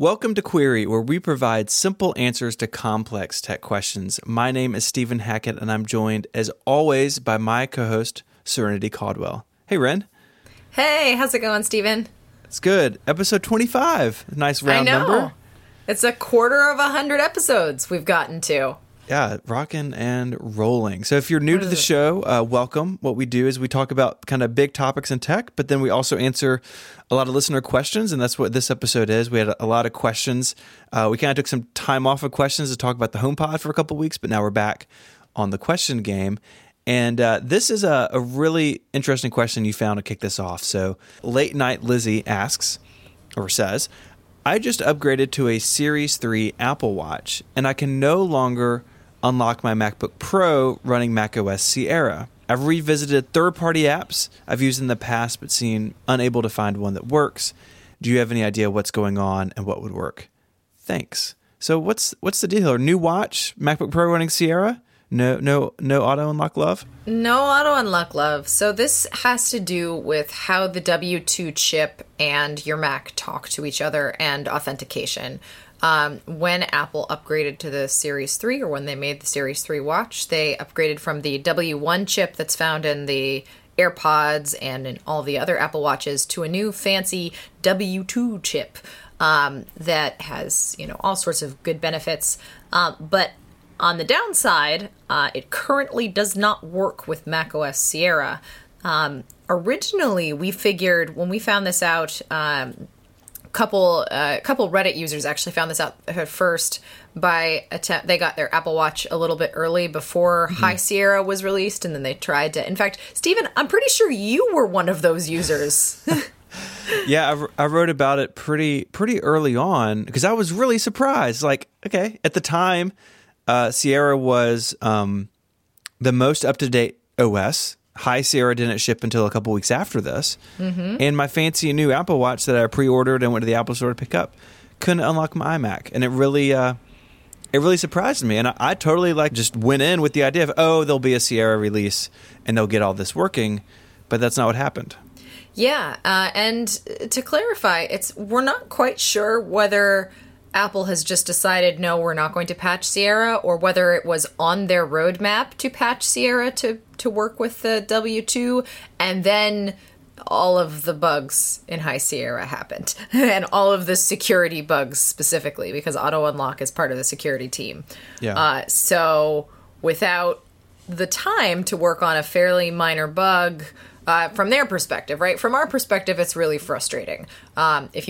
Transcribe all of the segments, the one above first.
Welcome to Query, where we provide simple answers to complex tech questions. My name is Stephen Hackett, and I'm joined, as always, by my co-host, Serenity Caldwell. Hey, Ren. Hey, how's it going, Stephen? It's good. Episode 25. Nice round number. It's a quarter of 100 episodes we've gotten to. Yeah, rocking and rolling. So if you're new to the show, welcome. What we do is we talk about kind of big topics in tech, but then we also answer a lot of listener questions, and that's what this episode is. We had a lot of questions. We kind of took some time off of questions to talk about the HomePod for a couple weeks, but now we're back on the question game. And this is a really interesting question you found to kick this off. So Late Night Lizzie asks, or says, I just upgraded to a Series 3 Apple Watch, and I can no longer unlock my MacBook Pro running macOS Sierra. I've revisited third-party apps I've used in the past but seem unable to find one that works. Do you have any idea what's going on and what would work? Thanks. So what's the deal here? New watch, MacBook Pro running Sierra? No auto unlock love? No auto unlock love. So this has to do with how the W2 chip and your Mac talk to each other and authentication. When Apple upgraded to the Series 3, or when they made the Series 3 watch, they upgraded from the W1 chip that's found in the AirPods and in all the other Apple Watches to a new fancy W2 chip that has, you know, all sorts of good benefits. But on the downside, it currently does not work with macOS Sierra. Originally, we figured when we found this out, couple Reddit users actually found this out first by they got their Apple Watch a little bit early before High Sierra was released, and then they tried to. In fact, Stephen, I'm pretty sure you were one of those users. Yeah, I wrote about it pretty early on because I was really surprised. Like, okay, at the time, Sierra was the most up to date OS. High Sierra didn't ship until a couple weeks after this. Mm-hmm. And my fancy new Apple Watch that I pre-ordered and went to the Apple store to pick up couldn't unlock my iMac. And it really surprised me. And I totally just went in with the idea of, oh, there'll be a Sierra release and they'll get all this working. But that's not what happened. Yeah. And to clarify, we're not quite sure whether Apple has just decided, no, we're not going to patch Sierra, or whether it was on their roadmap to patch Sierra to work with the W2, and then all of the bugs in High Sierra happened, and all of the security bugs specifically, because Auto Unlock is part of the security team. Yeah. So without the time to work on a fairly minor bug from their perspective, right? From our perspective, it's really frustrating. If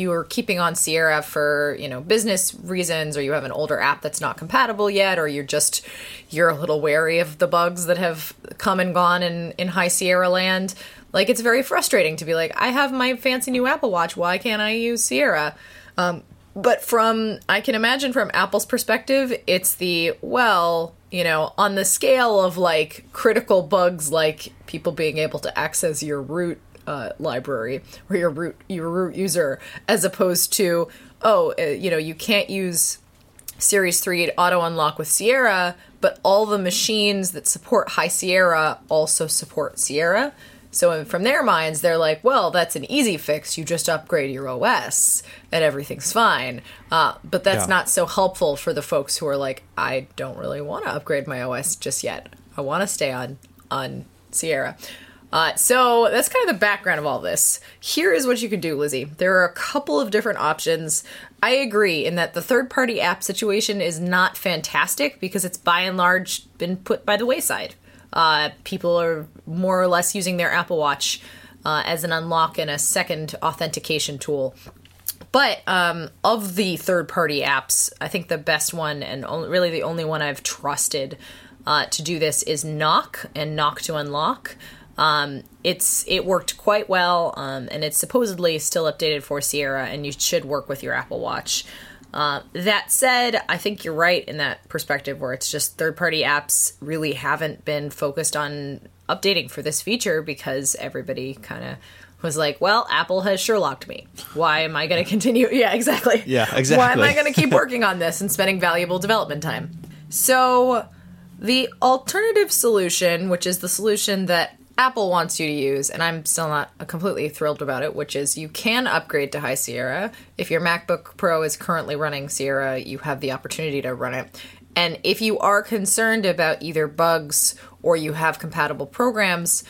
you are keeping on Sierra for, you know, business reasons, or you have an older app that's not compatible yet, or you're a little wary of the bugs that have come and gone in High Sierra land, like, it's very frustrating to be like, I have my fancy new Apple Watch, why can't I use Sierra? But I can imagine from Apple's perspective, it's on the scale of like critical bugs, like people being able to access your root library or your root user, as opposed to, you can't use Series 3 to auto unlock with Sierra, but all the machines that support High Sierra also support Sierra. So from their minds, they're like, well, that's an easy fix. You just upgrade your OS and everything's fine. But that's not so helpful for the folks who are like, I don't really want to upgrade my OS just yet. I want to stay on Sierra. So that's kind of the background of all this. Here is what you can do, Lizzie. There are a couple of different options. I agree in that the third-party app situation is not fantastic because it's by and large been put by the wayside. People are more or less using their Apple Watch as an unlock and a second authentication tool. But of the third-party apps, I think the best one, and really the only one I've trusted to do this, is Knock and Knock to Unlock. It worked quite well, and it's supposedly still updated for Sierra, and you should work with your Apple Watch. That said, I think you're right in that perspective where it's just third-party apps really haven't been focused on updating for this feature because everybody kind of was like, well, Apple has Sherlocked me. Why am I going to continue? Yeah, exactly. Why am I going to keep working on this and spending valuable development time? So the alternative solution, which is the solution that Apple wants you to use, and I'm still not completely thrilled about it, which is you can upgrade to High Sierra. If your MacBook Pro is currently running Sierra, you have the opportunity to run it. And if you are concerned about either bugs or you have compatible programs,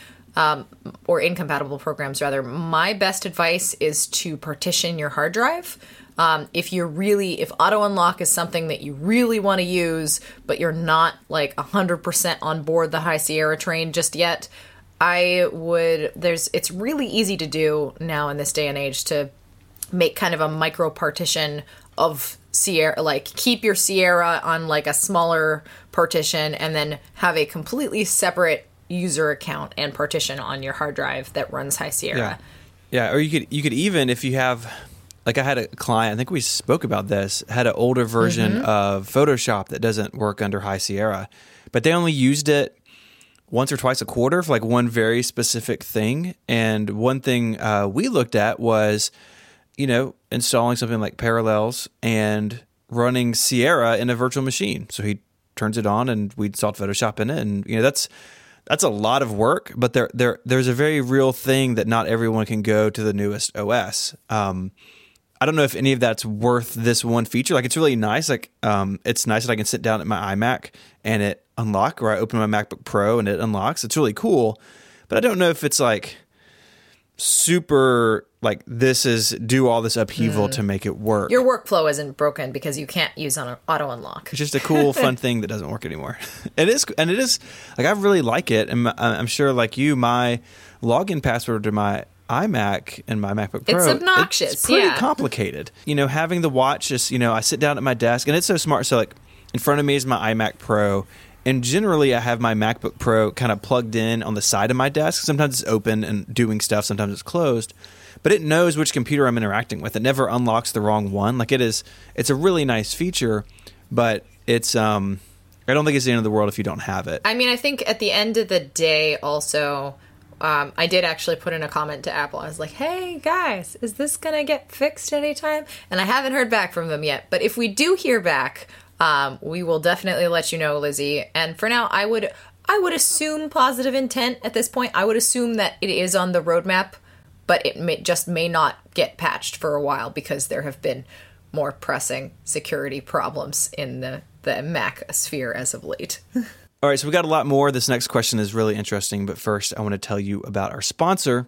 or incompatible programs rather, my best advice is to partition your hard drive. If auto unlock is something that you really want to use, but you're not like 100% on board the High Sierra train just yet, it's really easy to do now in this day and age to make kind of a micro partition of Sierra, like keep your Sierra on like a smaller partition and then have a completely separate user account and partition on your hard drive that runs High Sierra. Yeah. Or you could even, if you have, like I had a client, I think we spoke about this, had an older version of Photoshop that doesn't work under High Sierra, but they only used it once or twice a quarter for like one very specific thing. And one thing we looked at was, installing something like Parallels and running Sierra in a virtual machine. So he turns it on and we installed Photoshop in it. And, that's a lot of work, but there's a very real thing that not everyone can go to the newest OS. I don't know if any of that's worth this one feature. Like, it's really nice. Like, it's nice that I can sit down at my iMac and it unlock, or I open my MacBook Pro and it unlocks. It's really cool, but I don't know if it's like super like this is do all this upheaval to make it work. Your workflow isn't broken because you can't use on auto unlock. It's just a cool, fun thing that doesn't work anymore. It is like I really like it, and I'm sure like you, my login password to my iMac and my MacBook Pro. It's obnoxious. It's pretty complicated. Having the watch, just I sit down at my desk and it's so smart. So like in front of me is my iMac Pro, and generally I have my MacBook Pro kind of plugged in on the side of my desk. Sometimes it's open and doing stuff. Sometimes it's closed. But it knows which computer I'm interacting with. It never unlocks the wrong one. Like it's a really nice feature, but it's I don't think it's the end of the world if you don't have it. I think at the end of the day also, I did actually put in a comment to Apple. I was like, hey, guys, is this going to get fixed anytime? And I haven't heard back from them yet. But if we do hear back, we will definitely let you know, Lizzie. And for now, I would assume positive intent at this point. I would assume that it is on the roadmap, but it may not get patched for a while because there have been more pressing security problems in the Mac sphere as of late. All right, so we got a lot more. This next question is really interesting, but first I want to tell you about our sponsor.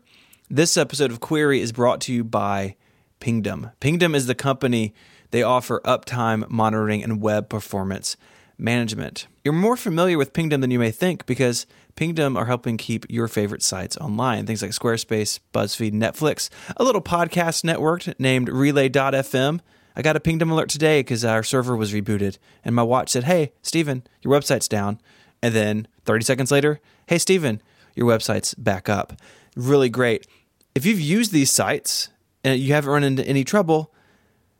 This episode of Query is brought to you by Pingdom. Pingdom is the company. They offer uptime monitoring and web performance management. You're more familiar with Pingdom than you may think because Pingdom are helping keep your favorite sites online. Things like Squarespace, BuzzFeed, Netflix, a little podcast network named Relay.fm. I got a Pingdom alert today because our server was rebooted and my watch said, hey, Stephen, your website's down. And then 30 seconds later, hey, Stephen, your website's back up. Really great. If you've used these sites and you haven't run into any trouble,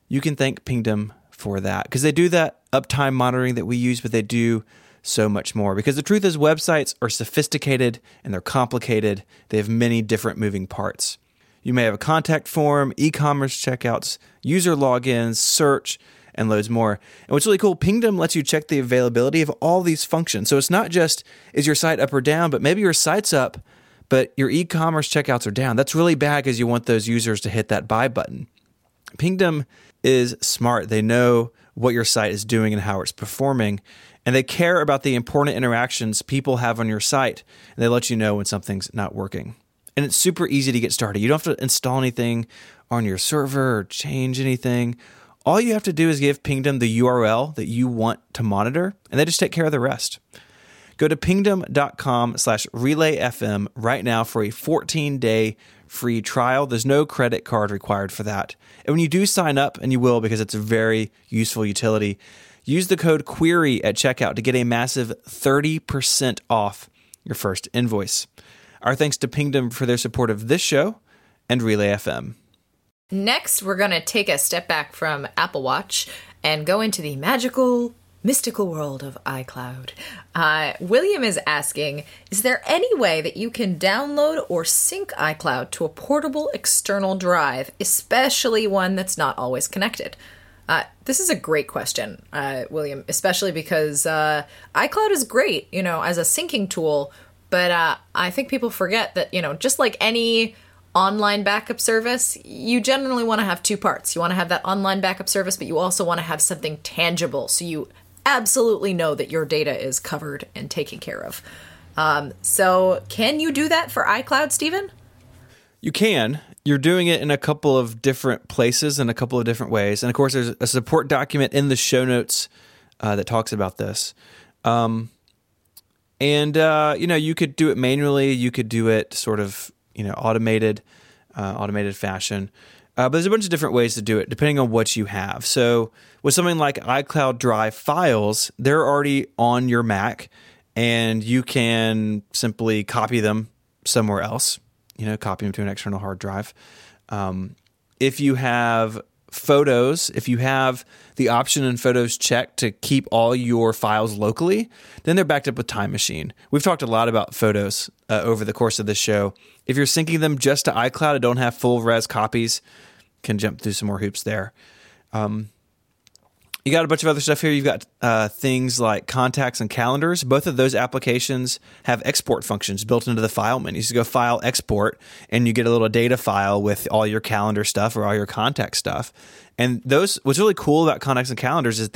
you can thank Pingdom for that because they do that uptime monitoring that we use, but they do so much more because the truth is websites are sophisticated and they're complicated. They have many different moving parts. You may have a contact form, e-commerce checkouts, user logins, search, and loads more. And what's really cool, Pingdom lets you check the availability of all these functions. So it's not just, is your site up or down, but maybe your site's up, but your e-commerce checkouts are down. That's really bad because you want those users to hit that buy button. Pingdom is smart. They know what your site is doing and how it's performing, and they care about the important interactions people have on your site, and they let you know when something's not working. And it's super easy to get started. You don't have to install anything on your server or change anything. All you have to do is give Pingdom the URL that you want to monitor, and they just take care of the rest. Go to pingdom.com/relayfm right now for a 14-day free trial. There's no credit card required for that. And when you do sign up, and you will because it's a very useful utility, use the code QUERY at checkout to get a massive 30% off your first invoice. Our thanks to Pingdom for their support of this show and Relay FM. Next, we're going to take a step back from Apple Watch and go into the magical, mystical world of iCloud. William is asking, is there any way that you can download or sync iCloud to a portable external drive, especially one that's not always connected? This is a great question, William, especially because iCloud is great, as a syncing tool, But I think people forget that, you know, just like any online backup service, you generally want to have two parts. You want to have that online backup service, but you also want to have something tangible so you absolutely know that your data is covered and taken care of. So can you do that for iCloud, Stephen? You can. You're doing it in a couple of different places in a couple of different ways. And, of course, there's a support document in the show notes that talks about this. You know, you could do it manually. You could do it sort of, you know, automated fashion. But there's a bunch of different ways to do it depending on what you have. So with something like iCloud Drive files, they're already on your Mac, and you can simply copy them somewhere else, you know, copy them to an external hard drive. If you have Photos, if you have the option in Photos checked to keep all your files locally, then they're backed up with Time Machine. We've talked a lot about Photos over the course of this show. If you're syncing them just to iCloud and don't have full res copies, can jump through some more hoops there. You got a bunch of other stuff here. You've got things like contacts and calendars. Both of those applications have export functions built into the file menu. So you go file, export, and you get a little data file with all your calendar stuff or all your contact stuff. And those, what's really cool about contacts and calendars is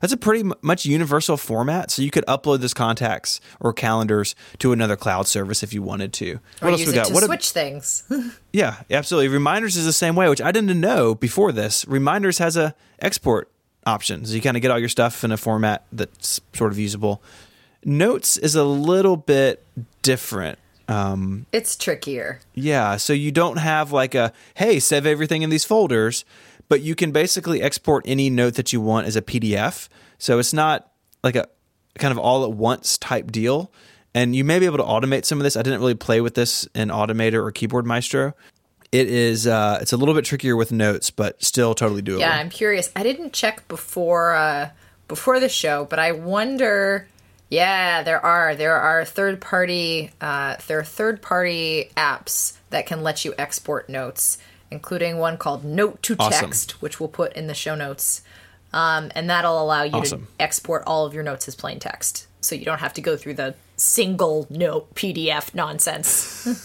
that's a pretty much universal format. So you could upload those contacts or calendars to another cloud service if you wanted to. Or use it to switch things. Yeah, absolutely. Reminders is the same way, which I didn't know before this. Reminders has a export options. You kind of get all your stuff in a format that's sort of usable. Notes is a little bit different. It's trickier. Yeah. So you don't have like a, hey, save everything in these folders, but you can basically export any note that you want as a PDF. So it's not like a kind of all at once type deal. And you may be able to automate some of this. I didn't really play with this in Automator or Keyboard Maestro. It is, it's a little bit trickier with Notes, but still totally doable. Yeah, I'm curious. I didn't check before the show, but I wonder, yeah, there are third-party apps that can let you export notes, including one called Note to Text, awesome, which we'll put in the show notes. And that'll allow you to export all of your notes as plain text, so you don't have to go through the single note PDF nonsense.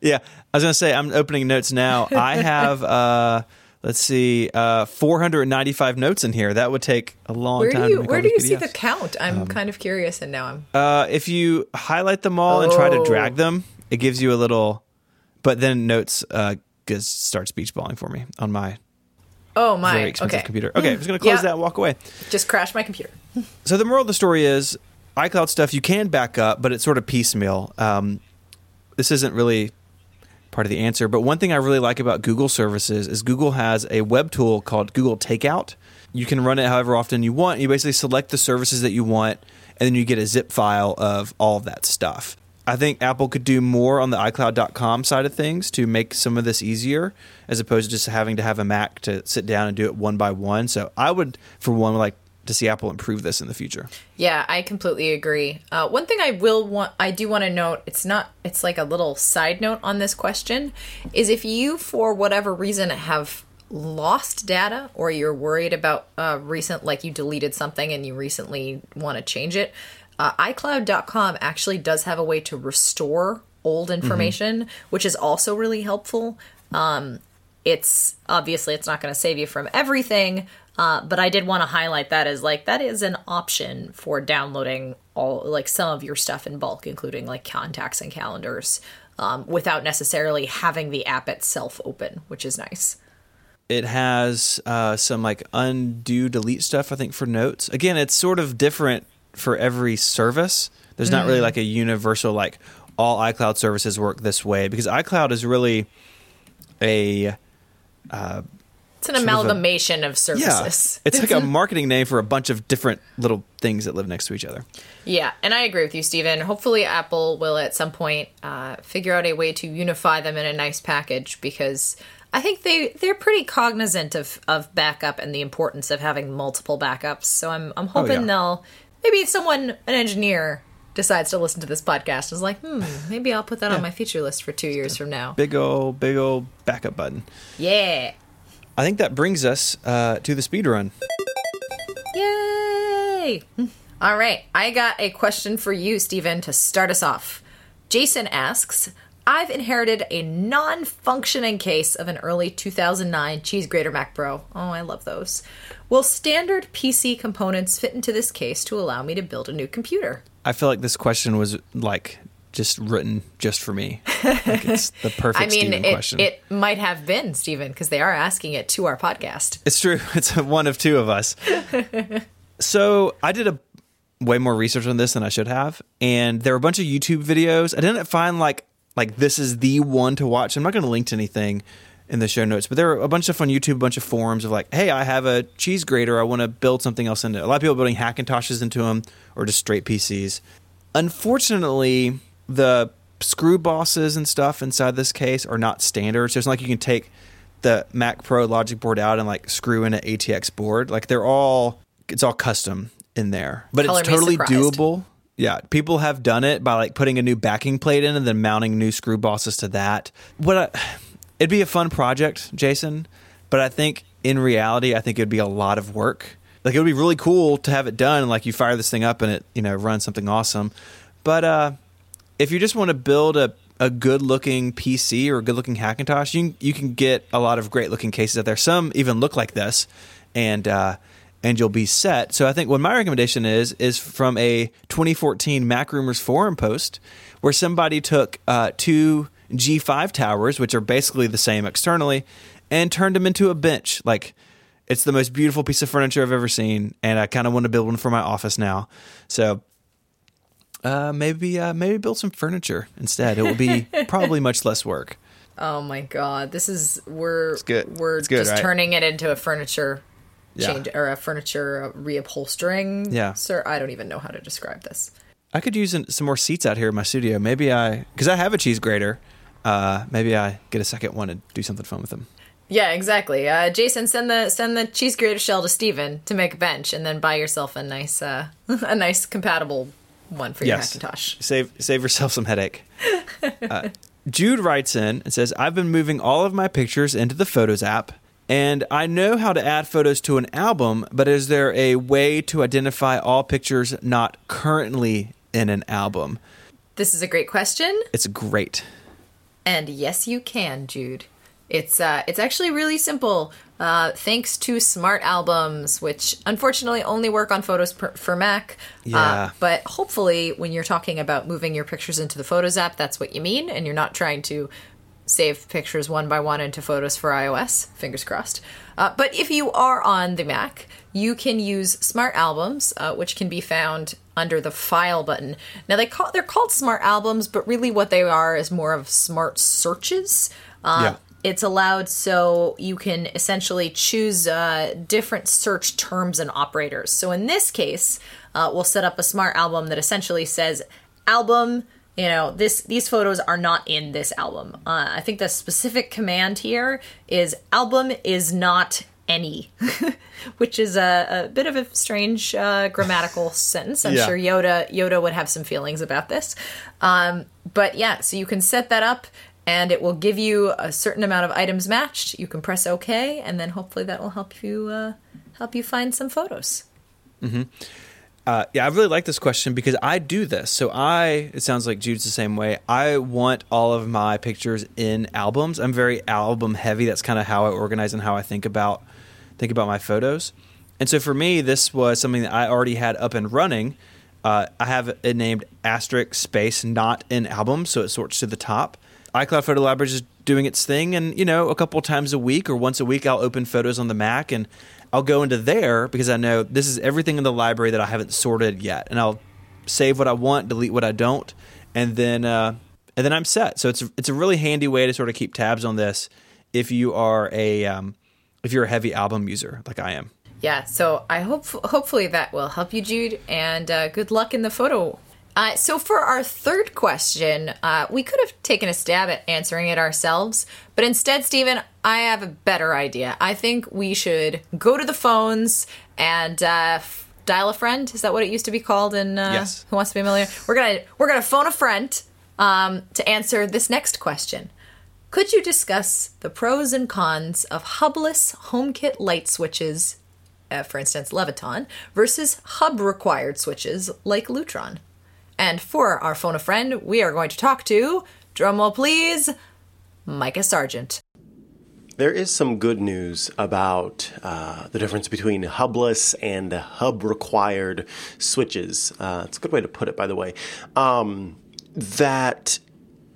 Yeah, I was going to say, I'm opening notes now. I have, 495 notes in here. That would take a long time. Where do you see the count? I'm kind of curious, and now I'm... if you highlight them all and try to drag them, it gives you a little... But then Notes starts beachballing for me on my... Oh my! Very expensive computer. Okay, I'm just going to close that and walk away. Just crashed my computer. So the moral of the story is, iCloud stuff you can back up, but it's sort of piecemeal. This isn't really part of the answer, but one thing I really like about Google services is Google has a web tool called Google Takeout. You can run it however often you want. You basically select the services that you want, and then you get a zip file of all of that stuff. I think Apple could do more on the iCloud.com side of things to make some of this easier, as opposed to just having to have a Mac to sit down and do it one by one. So I would, for one, like to see Apple improve this in the future. Yeah, I completely agree. One thing I do want to note, it's like a little side note on this question, is if you, for whatever reason, have lost data or you're worried about like you deleted something and you recently want to change it, iCloud.com actually does have a way to restore old information, which is also really helpful. It's not going to save you from everything, but I did want to highlight that as like that is an option for downloading all like some of your stuff in bulk, including like contacts and calendars, without necessarily having the app itself open, which is nice. It has some like undo delete stuff, I think, for Notes. Again, it's sort of different for every service. There's not really like a universal like all iCloud services work this way, because iCloud is really it's an amalgamation of services. Yeah, it's like a marketing name for a bunch of different little things that live next to each other. Yeah, and I agree with you, Stephen. Hopefully Apple will at some point figure out a way to unify them in a nice package, because I think they're pretty cognizant of backup and the importance of having multiple backups. So I'm hoping they'll... Maybe if an engineer decides to listen to this podcast, is like, maybe I'll put that on my feature list for 2 years from now. Big old backup button. Yeah. I think that brings us to the speed run. Yay! All right. I got a question for you, Stephen, to start us off. Jason asks, I've inherited a non-functioning case of an early 2009 Cheese Grater Mac Pro. Oh, I love those. Will standard PC components fit into this case to allow me to build a new computer? I feel like this question was like just written just for me. Like it's the perfect Stephen question. I mean, it might have been, Stephen, because they are asking it to our podcast. It's true. It's one of two of us. So I did way more research on this than I should have. And there were a bunch of YouTube videos. I didn't find like this is the one to watch. I'm not going to link to anything in the show notes, but there are a bunch of on YouTube, a bunch of forums of like, hey, I have a cheese grater. I want to build something else into it. A lot of people are building Hackintoshes into them or just straight PCs. Unfortunately, the screw bosses and stuff inside this case are not standard. So it's not like you can take the Mac Pro logic board out and like screw in an ATX board. Like it's all custom in there, but it's totally doable. Yeah, people have done it by like putting a new backing plate in and then mounting new screw bosses to that. It'd be a fun project, Jason, but I think in reality, I think it'd be a lot of work. Like it would be really cool to have it done. Like you fire this thing up and it, runs something awesome. But if you just want to build a good-looking PC or a good-looking Hackintosh, you can get a lot of great-looking cases out there. Some even look like this, and you'll be set. So I think what my recommendation is from a 2014 Mac Rumors forum post where somebody took two G5 towers, which are basically the same externally, and turned them into a bench. Like, it's the most beautiful piece of furniture I've ever seen, and I kind of want to build one for my office now. So maybe build some furniture instead. It will be probably much less work. Oh my God, we're turning it into a furniture change or a furniture reupholstering. Yeah, sir, I don't even know how to describe this. I could use some more seats out here in my studio. Because I have a cheese grater. Maybe I get a second one and do something fun with them. Yeah, exactly. Jason, send the cheese grater shell to Stephen to make a bench, and then buy yourself a nice compatible one for your Hackintosh. Save yourself some headache. Jude writes in and says, I've been moving all of my pictures into the Photos app, and I know how to add photos to an album, but is there a way to identify all pictures not currently in an album? This is a great question. It's great. And yes, you can, Jude. It's actually really simple. Thanks to Smart Albums, which unfortunately only work on Photos for Mac. Yeah. But hopefully when you're talking about moving your pictures into the Photos app, that's what you mean. And you're not trying to save pictures one by one into Photos for iOS. Fingers crossed. But if you are on the Mac, you can use Smart Albums, which can be found under the File button. Now, they're called Smart Albums, but really what they are is more of smart searches. It's allowed so you can essentially choose different search terms and operators. So in this case, we'll set up a Smart Album that essentially says album, these photos are not in this album. I think the specific command here is album is not any, which is a bit of a strange grammatical sentence. I'm sure Yoda would have some feelings about this. But yeah, so you can set that up, and it will give you a certain amount of items matched. You can press OK, and then hopefully that will help you find some photos. Mm-hmm. I really like this question because I do this. So it sounds like Jude's the same way. I want all of my pictures in albums. I'm very album heavy. That's kind of how I organize and how I think about my photos. And so for me, this was something that I already had up and running. I have it named ** not in album, so it sorts to the top. iCloud Photo Library is doing its thing, and a couple times a week or once a week, I'll open Photos on the Mac, and I'll go into there because I know this is everything in the library that I haven't sorted yet, and I'll save what I want, delete what I don't, and then I'm set. So it's a really handy way to sort of keep tabs on this if you are if you're a heavy album user like I am. Yeah, so I hopefully that will help you, Jude, and good luck in the photo. So for our third question, we could have taken a stab at answering it ourselves, but instead, Stephen, I have a better idea. I think we should go to the phones and dial a friend. Is that what it used to be called in yes. Who Wants to Be a Millionaire? We're gonna phone a friend to answer this next question. Could you discuss the pros and cons of hubless HomeKit light switches for instance, Leviton, versus hub-required switches like Lutron. And for our Phone a Friend, we are going to talk to, drumroll please, Micah Sargent. There is some good news about the difference between hubless and hub-required switches. It's a good way to put it, by the way.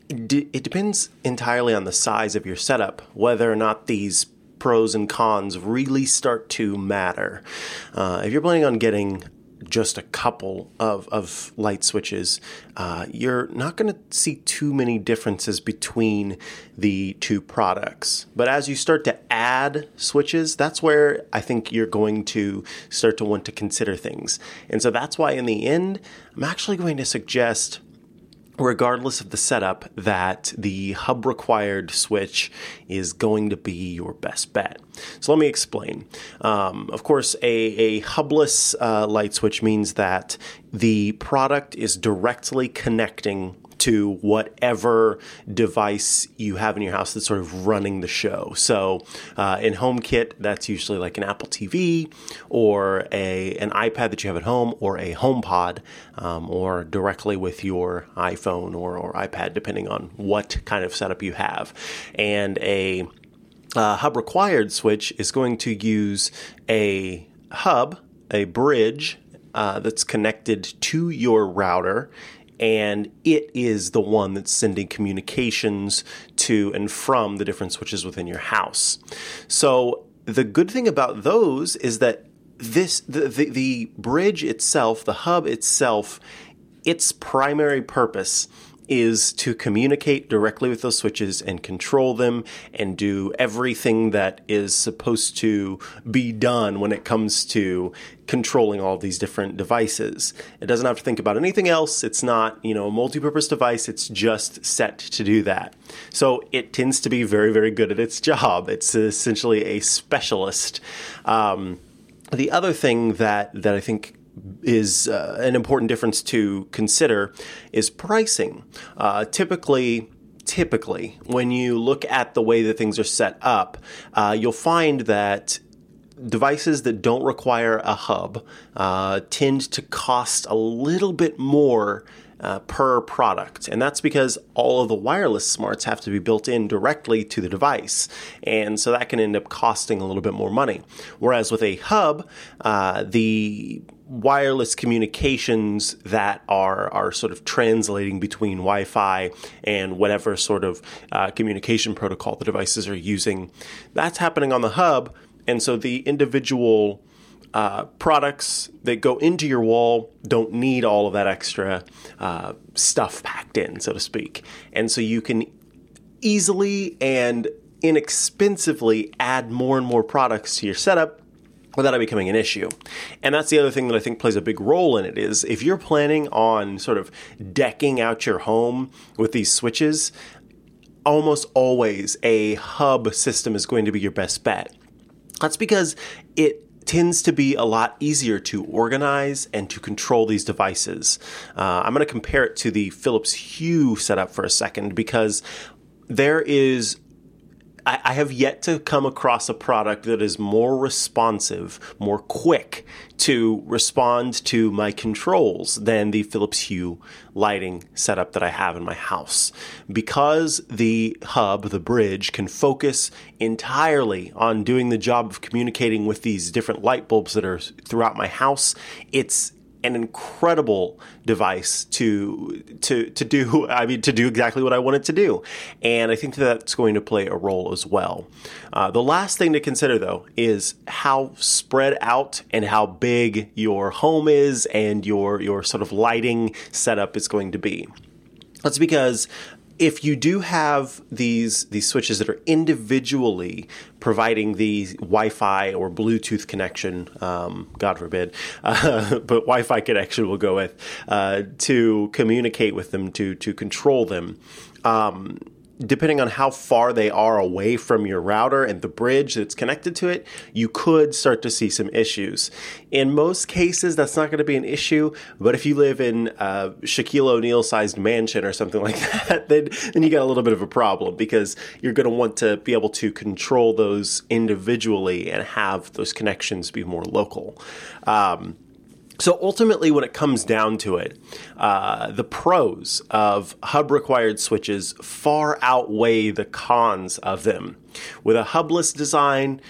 It depends entirely on the size of your setup, whether or not these pros and cons really start to matter. If you're planning on getting just a couple of light switches, you're not going to see too many differences between the two products. But as you start to add switches, that's where I think you're going to start to want to consider things. And so that's why in the end, I'm actually going to suggest, regardless of the setup, that the hub-required switch is going to be your best bet. So let me explain. Of course, a hubless light switch means that the product is directly connecting to whatever device you have in your house that's sort of running the show. So in HomeKit, that's usually like an Apple TV or an iPad that you have at home, or a HomePod, or directly with your iPhone or iPad, depending on what kind of setup you have. And a hub-required switch is going to use a hub, a bridge that's connected to your router, and it is the one that's sending communications to and from the different switches within your house. So the good thing about those is that the bridge itself, the hub itself, its primary purpose is to communicate directly with those switches and control them and do everything that is supposed to be done when it comes to controlling all these different devices. It doesn't have to think about anything else. It's not, a multi-purpose device. It's just set to do that. So it tends to be very, very good at its job. It's essentially a specialist. The other thing that I think is an important difference to consider is pricing. Typically, when you look at the way that things are set up, you'll find that devices that don't require a hub tend to cost a little bit more per product. And that's because all of the wireless smarts have to be built in directly to the device. And so that can end up costing a little bit more money. Whereas with a hub, the wireless communications that are sort of translating between Wi-Fi and whatever sort of communication protocol the devices are using, that's happening on the hub. And so the individual products that go into your wall don't need all of that extra stuff packed in, so to speak. And so you can easily and inexpensively add more and more products to your setup without it becoming an issue. And that's the other thing that I think plays a big role in it, is if you're planning on sort of decking out your home with these switches, almost always a hub system is going to be your best bet. That's because it tends to be a lot easier to organize and to control these devices. I'm going to compare it to the Philips Hue setup for a second, because I have yet to come across a product that is more responsive, more quick to respond to my controls than the Philips Hue lighting setup that I have in my house. Because the hub, the bridge, can focus entirely on doing the job of communicating with these different light bulbs that are throughout my house, it's an incredible device to do exactly what I want it to do. And I think that's going to play a role as well. The last thing to consider, though, is how spread out and how big your home is and your sort of lighting setup is going to be. That's because if you do have these switches that are individually providing the Wi-Fi or Bluetooth connection, God forbid, but Wi-Fi connection we'll go with, to communicate with them, to control them, depending on how far they are away from your router and the bridge that's connected to it, you could start to see some issues. In most cases, that's not going to be an issue. But if you live in a Shaquille O'Neal-sized mansion or something like that, then you got a little bit of a problem, because you're going to want to be able to control those individually and have those connections be more local. So ultimately, when it comes down to it, the pros of hub-required switches far outweigh the cons of them. With a hubless design,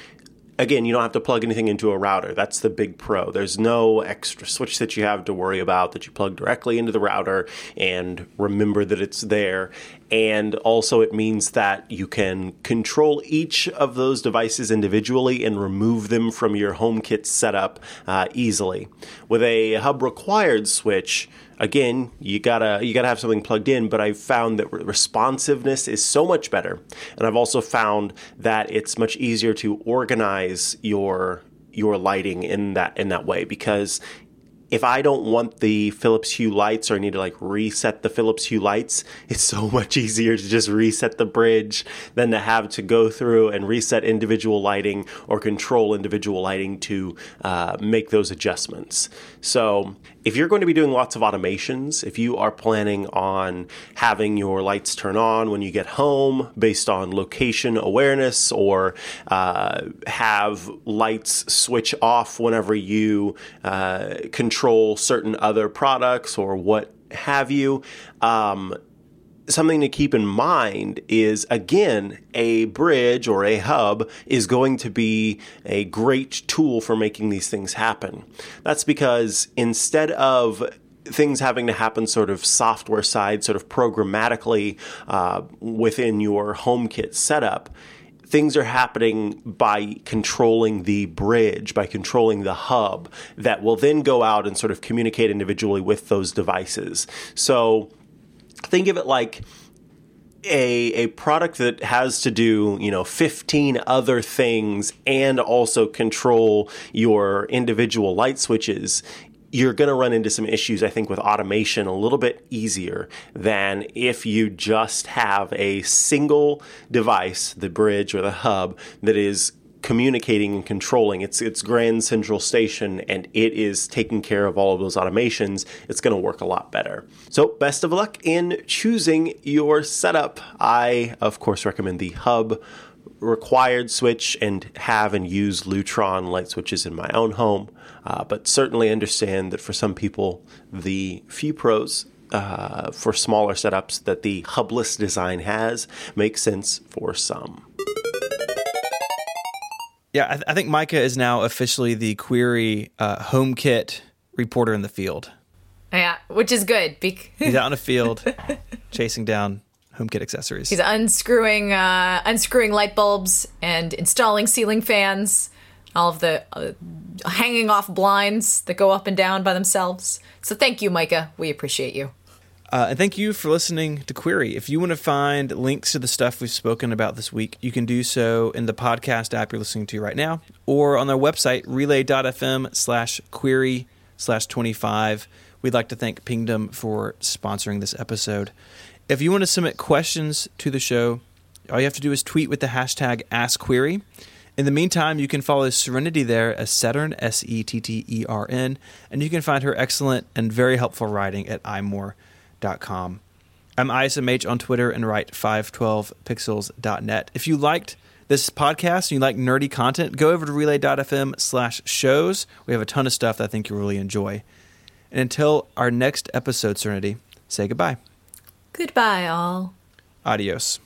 again, you don't have to plug anything into a router. That's the big pro. There's no extra switch that you have to worry about that you plug directly into the router and remember that it's there. And also it means that you can control each of those devices individually and remove them from your HomeKit setup easily. With a hub-required switch, again, you gotta have something plugged in, but I've found that responsiveness is so much better. And I've also found that it's much easier to organize your lighting in that way, because if I don't want the Philips Hue lights, or I need to reset the Philips Hue lights, it's so much easier to just reset the bridge than to have to go through and reset individual lighting or control individual lighting to make those adjustments. So if you're going to be doing lots of automations, if you are planning on having your lights turn on when you get home based on location awareness, or have lights switch off whenever you control certain other products or what have you, something to keep in mind is, again, a bridge or a hub is going to be a great tool for making these things happen. That's because instead of things having to happen sort of software side, sort of programmatically within your HomeKit setup, things are happening by controlling the bridge, by controlling the hub that will then go out and sort of communicate individually with those devices. So think of it like a product that has to do, 15 other things and also control your individual light switches. You're going to run into some issues, I think, with automation a little bit easier than if you just have a single device, the bridge or the hub, that is communicating and controlling. It's Grand Central Station, and it is taking care of all of those automations. It's going to work a lot better. So best of luck in choosing your setup. I, of course, recommend the hub required switch and have and use Lutron light switches in my own home, but certainly understand that for some people, the few pros for smaller setups that the hubless design has make sense for some. Yeah, I think Micah is now officially the query HomeKit reporter in the field. Yeah, which is good. He's out in a field chasing down HomeKit accessories. He's unscrewing light bulbs and installing ceiling fans, all of the hanging off blinds that go up and down by themselves. So thank you, Micah. We appreciate you. And thank you for listening to Query. If you want to find links to the stuff we've spoken about this week, you can do so in the podcast app you're listening to right now, or on their website, relay.fm/query/25. We'd like to thank Pingdom for sponsoring this episode. If you want to submit questions to the show, all you have to do is tweet with the hashtag AskQuery. In the meantime, you can follow Serenity there as Settern, Settern, and you can find her excellent and very helpful writing at imore.com. I'm ISMH on Twitter and write 512pixels.net. If you liked this podcast and you like nerdy content, go over to relay.fm/shows. We have a ton of stuff that I think you'll really enjoy. And until our next episode, Serenity, say goodbye. Goodbye, all. Adios.